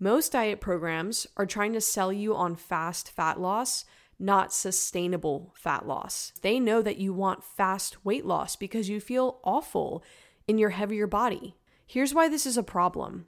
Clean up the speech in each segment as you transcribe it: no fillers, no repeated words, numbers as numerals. Most diet programs are trying to sell you on fast fat loss, not sustainable fat loss. They know that you want fast weight loss because you feel awful in your heavier body. Here's why this is a problem.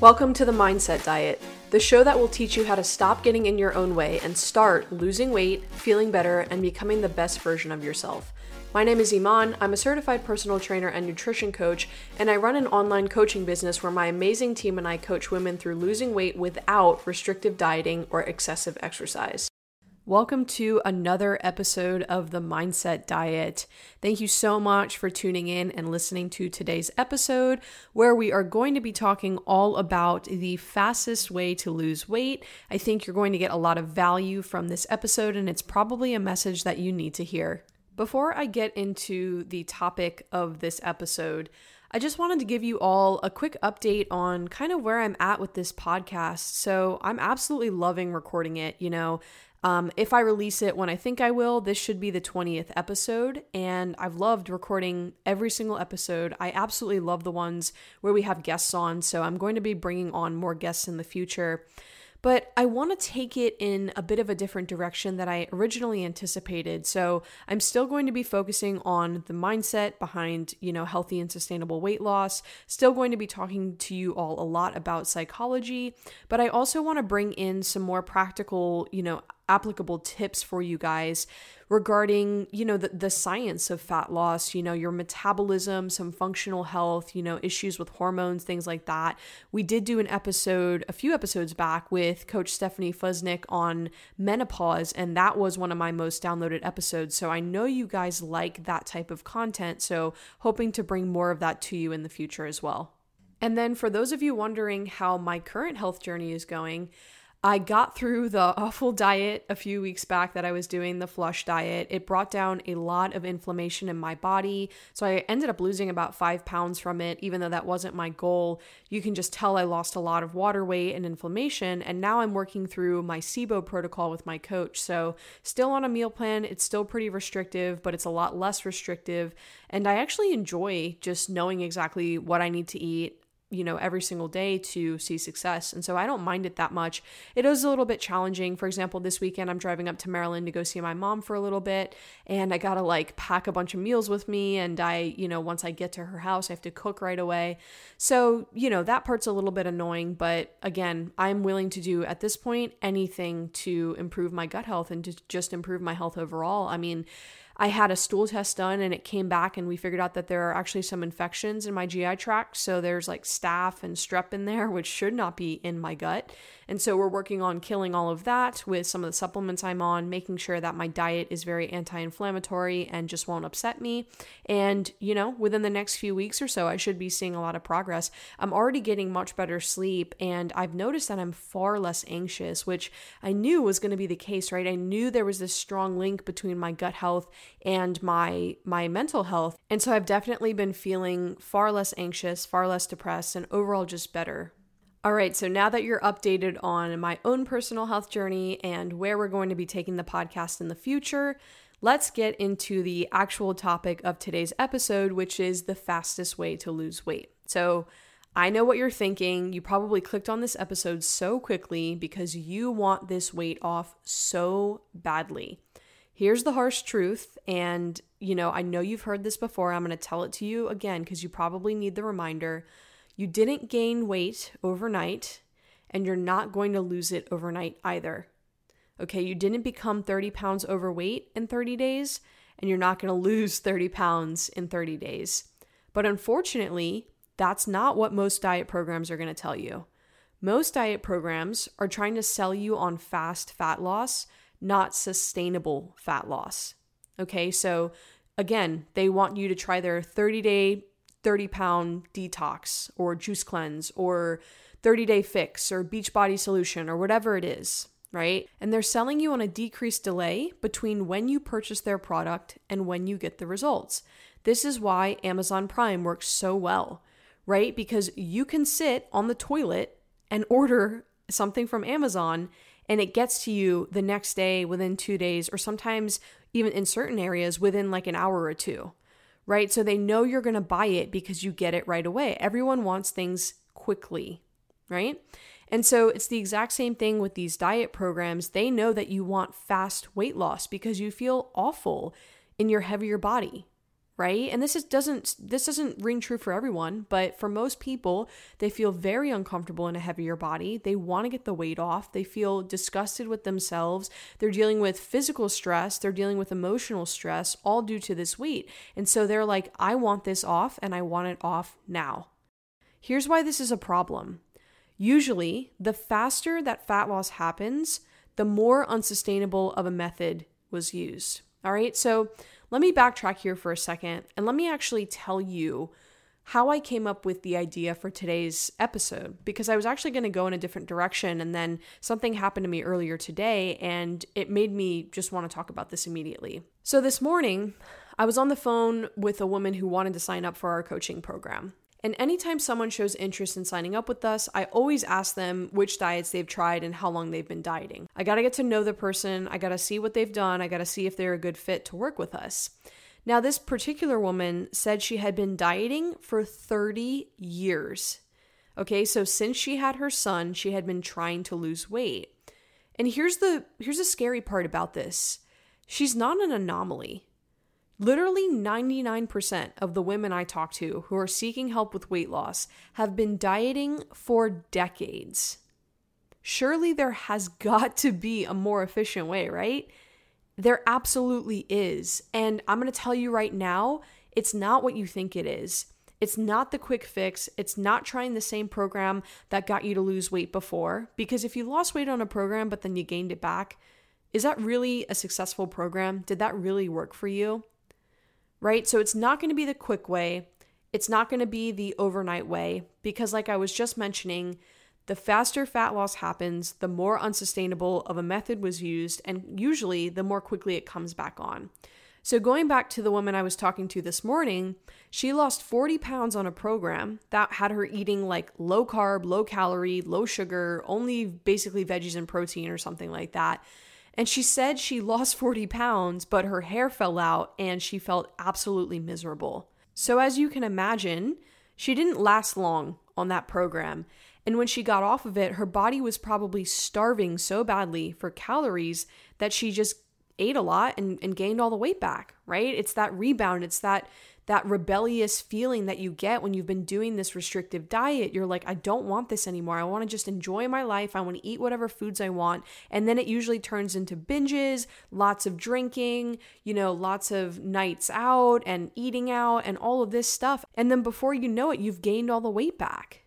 Welcome to the Mindset Diet, the show that will teach you how to stop getting in your own way and start losing weight, feeling better, and becoming the best version of yourself. My name is Iman, I'm a certified personal trainer and nutrition coach, and I run an online coaching business where my amazing team and I coach women through losing weight without restrictive dieting or excessive exercise. Welcome to another episode of the Mindset Diet. Thank you so much for tuning in and listening to today's episode, where we are going to be talking all about the fastest way to lose weight. I think you're going to get a lot of value from this episode, and it's probably a message that you need to hear. Before I get into the topic of this episode, I just wanted to give you all a quick update on kind of where I'm at with this podcast. So I'm absolutely loving recording it. If I release it when I think I will, this should be the 20th episode, and I've loved recording every single episode. I absolutely love the ones where we have guests on, so I'm going to be bringing on more guests in the future. But I want to take it in a bit of a different direction that I originally anticipated. So I'm still going to be focusing on the mindset behind, healthy and sustainable weight loss. Still going to be talking to you all a lot about psychology, but I also want to bring in some more practical, applicable tips for you guys regarding, the science of fat loss, your metabolism, some functional health, issues with hormones, things like that. We did do an episode a few episodes back with Coach Stephanie Fuznick on menopause, and that was one of my most downloaded episodes. So I know you guys like that type of content, so hoping to bring more of that to you in the future as well. And then for those of you wondering how my current health journey is going, I got through the awful diet a few weeks back that I was doing, the flush diet. It brought down a lot of inflammation in my body, so I ended up losing about 5 pounds from it, even though that wasn't my goal. You can just tell I lost a lot of water weight and inflammation, and now I'm working through my SIBO protocol with my coach. So still on a meal plan, it's still pretty restrictive, but it's a lot less restrictive, and I actually enjoy just knowing exactly what I need to eat every single day to see success. And so I don't mind it that much. It is a little bit challenging. For example, this weekend, I'm driving up to Maryland to go see my mom for a little bit, and I got to pack a bunch of meals with me. And I, once I get to her house, I have to cook right away. So, that part's a little bit annoying, but again, I'm willing to do at this point, anything to improve my gut health and to just improve my health overall. I mean, I had a stool test done and it came back and we figured out that there are actually some infections in my GI tract. So there's staph and strep in there, which should not be in my gut. And so we're working on killing all of that with some of the supplements I'm on, making sure that my diet is very anti-inflammatory and just won't upset me. And, within the next few weeks or so, I should be seeing a lot of progress. I'm already getting much better sleep and I've noticed that I'm far less anxious, which I knew was going to be the case, right? I knew there was this strong link between my gut health and my mental health. And so I've definitely been feeling far less anxious, far less depressed, and overall just better. All right, so now that you're updated on my own personal health journey and where we're going to be taking the podcast in the future, let's get into the actual topic of today's episode, which is the fastest way to lose weight. So I know what you're thinking. You probably clicked on this episode so quickly because you want this weight off so badly. Here's the harsh truth, and I know you've heard this before. I'm going to tell it to you again because you probably need the reminder. You didn't gain weight overnight, and you're not going to lose it overnight either. Okay, you didn't become 30 pounds overweight in 30 days, and you're not going to lose 30 pounds in 30 days. But unfortunately, that's not what most diet programs are going to tell you. Most diet programs are trying to sell you on fast fat loss, not sustainable fat loss. Okay, so again, they want you to try their 30-day, 30-pound detox or juice cleanse or 30-day fix or Beachbody solution or whatever it is, right? And they're selling you on a decreased delay between when you purchase their product and when you get the results. This is why Amazon Prime works so well, right? Because you can sit on the toilet and order something from Amazon and it gets to you the next day, within 2 days, or sometimes even in certain areas within an hour or two, right? So they know you're going to buy it because you get it right away. Everyone wants things quickly, right? And so it's the exact same thing with these diet programs. They know that you want fast weight loss because you feel awful in your heavier body, right? And this doesn't ring true for everyone, but for most people, they feel very uncomfortable in a heavier body. They want to get the weight off. They feel disgusted with themselves. They're dealing with physical stress. They're dealing with emotional stress, all due to this weight. And so they're like, I want this off and I want it off now. Here's why this is a problem. Usually, the faster that fat loss happens, the more unsustainable of a method was used. All right, so let me backtrack here for a second, and let me actually tell you how I came up with the idea for today's episode, because I was actually going to go in a different direction, and then something happened to me earlier today, and it made me just want to talk about this immediately. So this morning, I was on the phone with a woman who wanted to sign up for our coaching program. And anytime someone shows interest in signing up with us, I always ask them which diets they've tried and how long they've been dieting. I gotta get to know the person. I gotta see what they've done. I gotta see if they're a good fit to work with us. Now, this particular woman said she had been dieting for 30 years. Okay, so since she had her son, she had been trying to lose weight. And here's the scary part about this. She's not an anomaly. Literally 99% of the women I talk to who are seeking help with weight loss have been dieting for decades. Surely there has got to be a more efficient way, right? There absolutely is. And I'm going to tell you right now, it's not what you think it is. It's not the quick fix. It's not trying the same program that got you to lose weight before. Because if you lost weight on a program, but then you gained it back, is that really a successful program? Did that really work for you? Right? So it's not going to be the quick way. It's not going to be the overnight way, because like I was just mentioning, the faster fat loss happens, the more unsustainable of a method was used, and usually the more quickly it comes back on. So going back to the woman I was talking to this morning, she lost 40 pounds on a program that had her eating like low carb, low calorie, low sugar, only basically veggies and protein or something like that. And she said she lost 40 pounds, but her hair fell out and she felt absolutely miserable. So as you can imagine, she didn't last long on that program. And when she got off of it, her body was probably starving so badly for calories that she just ate a lot and gained all the weight back, right? It's that rebound. It's that rebellious feeling that you get when you've been doing this restrictive diet. You're like, I don't want this anymore. I want to just enjoy my life. I want to eat whatever foods I want. And then it usually turns into binges, lots of drinking, lots of nights out and eating out and all of this stuff. And then before you know it, you've gained all the weight back.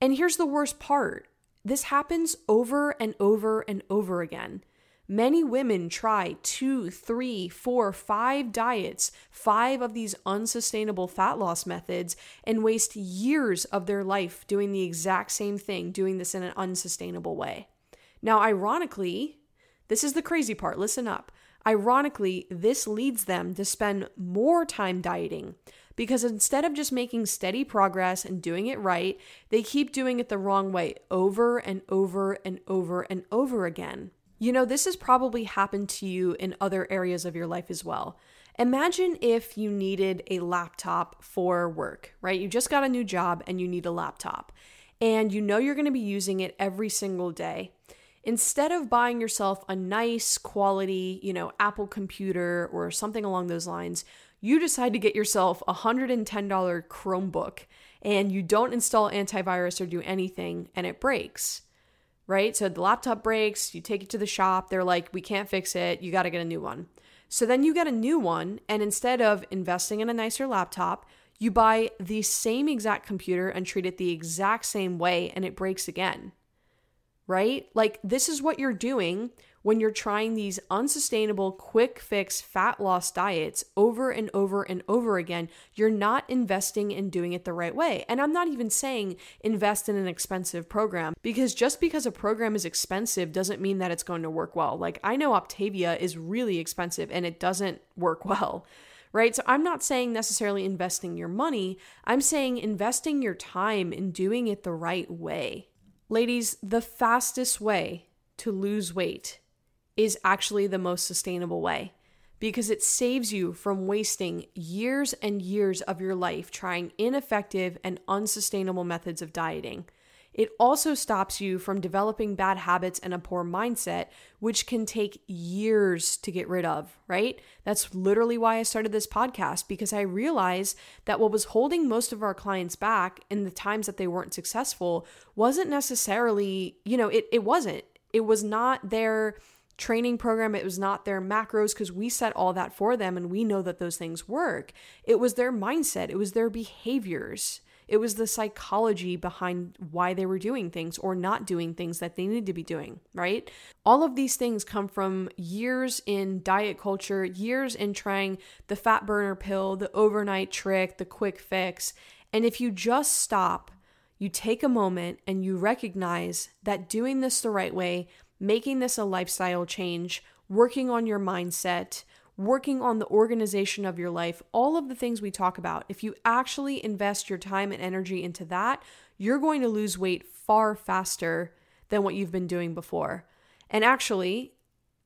And here's the worst part. This happens over and over and over again. Many women try 2, 3, 4, 5 diets, 5 of these unsustainable fat loss methods, and waste years of their life doing the exact same thing, doing this in an unsustainable way. Now, ironically, this is the crazy part. Listen up. Ironically, this leads them to spend more time dieting because instead of just making steady progress and doing it right, they keep doing it the wrong way over and over and over and over again. This has probably happened to you in other areas of your life as well. Imagine if you needed a laptop for work, right? You just got a new job and you need a laptop and you're going to be using it every single day. Instead of buying yourself a nice quality, Apple computer or something along those lines, you decide to get yourself a $110 Chromebook and you don't install antivirus or do anything and it breaks. Right? So the laptop breaks, you take it to the shop, they're like, we can't fix it, you got to get a new one. So then you get a new one, and instead of investing in a nicer laptop, you buy the same exact computer and treat it the exact same way, and it breaks again. Right? Like, this is what you're doing when you're trying these unsustainable, quick fix, fat loss diets over and over and over again. You're not investing in doing it the right way. And I'm not even saying invest in an expensive program, because just because a program is expensive doesn't mean that it's going to work well. Like, I know Optavia is really expensive and it doesn't work well, right? So I'm not saying necessarily investing your money. I'm saying investing your time in doing it the right way. Ladies, the fastest way to lose weight is actually the most sustainable way, because it saves you from wasting years and years of your life trying ineffective and unsustainable methods of dieting. It also stops you from developing bad habits and a poor mindset, which can take years to get rid of, right? That's literally why I started this podcast, because I realized that what was holding most of our clients back in the times that they weren't successful wasn't necessarily, It was not their training program. It was not their macros, because we set all that for them and we know that those things work. It was their mindset. It was their behaviors. It was the psychology behind why they were doing things or not doing things that they needed to be doing, right? All of these things come from years in diet culture, years in trying the fat burner pill, the overnight trick, the quick fix. And if you just stop, you take a moment and you recognize that doing this the right way, making this a lifestyle change, working on your mindset, working on the organization of your life, all of the things we talk about, if you actually invest your time and energy into that, you're going to lose weight far faster than what you've been doing before. And actually,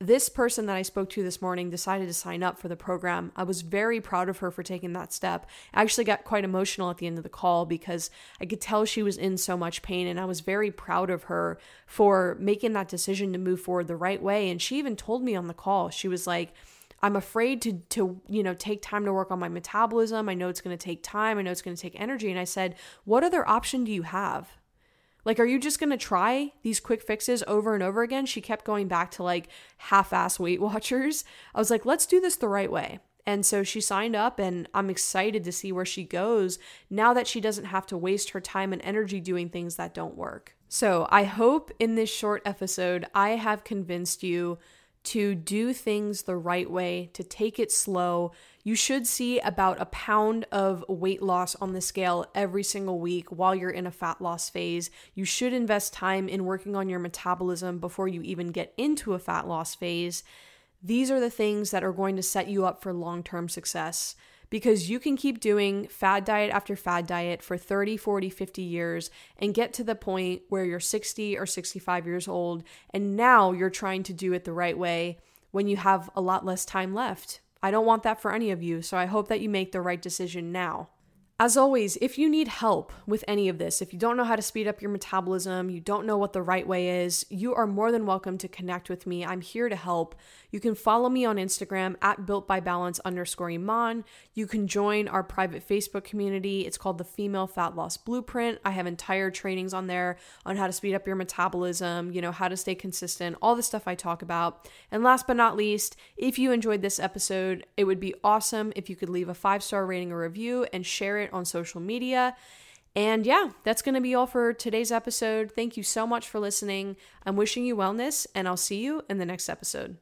this person that I spoke to this morning decided to sign up for the program. I was very proud of her for taking that step. I actually got quite emotional at the end of the call because I could tell she was in so much pain, and I was very proud of her for making that decision to move forward the right way. And she even told me on the call, she was like, I'm afraid to take time to work on my metabolism. I know it's going to take time. I know it's going to take energy. And I said, what other option do you have? Like, are you just going to try these quick fixes over and over again? She kept going back to like half-ass Weight Watchers. I was like, let's do this the right way. And so she signed up, and I'm excited to see where she goes now that she doesn't have to waste her time and energy doing things that don't work. So I hope in this short episode, I have convinced you to do things the right way, to take it slow. You should see about a pound of weight loss on the scale every single week while you're in a fat loss phase. You should invest time in working on your metabolism before you even get into a fat loss phase. These are the things that are going to set you up for long-term success, because you can keep doing fad diet after fad diet for 30, 40, 50 years and get to the point where you're 60 or 65 years old and now you're trying to do it the right way when you have a lot less time left. I don't want that for any of you, so I hope that you make the right decision now. As always, if you need help with any of this, if you don't know how to speed up your metabolism, you don't know what the right way is, you are more than welcome to connect with me. I'm here to help. You can follow me on Instagram at builtbybalance_Iman. You can join our private Facebook community. It's called the Female Fat Loss Blueprint. I have entire trainings on there on how to speed up your metabolism, how to stay consistent, all the stuff I talk about. And last but not least, if you enjoyed this episode, it would be awesome if you could leave a 5-star rating or review and share it on social media. And yeah, that's going to be all for today's episode. Thank you so much for listening. I'm wishing you wellness, and I'll see you in the next episode.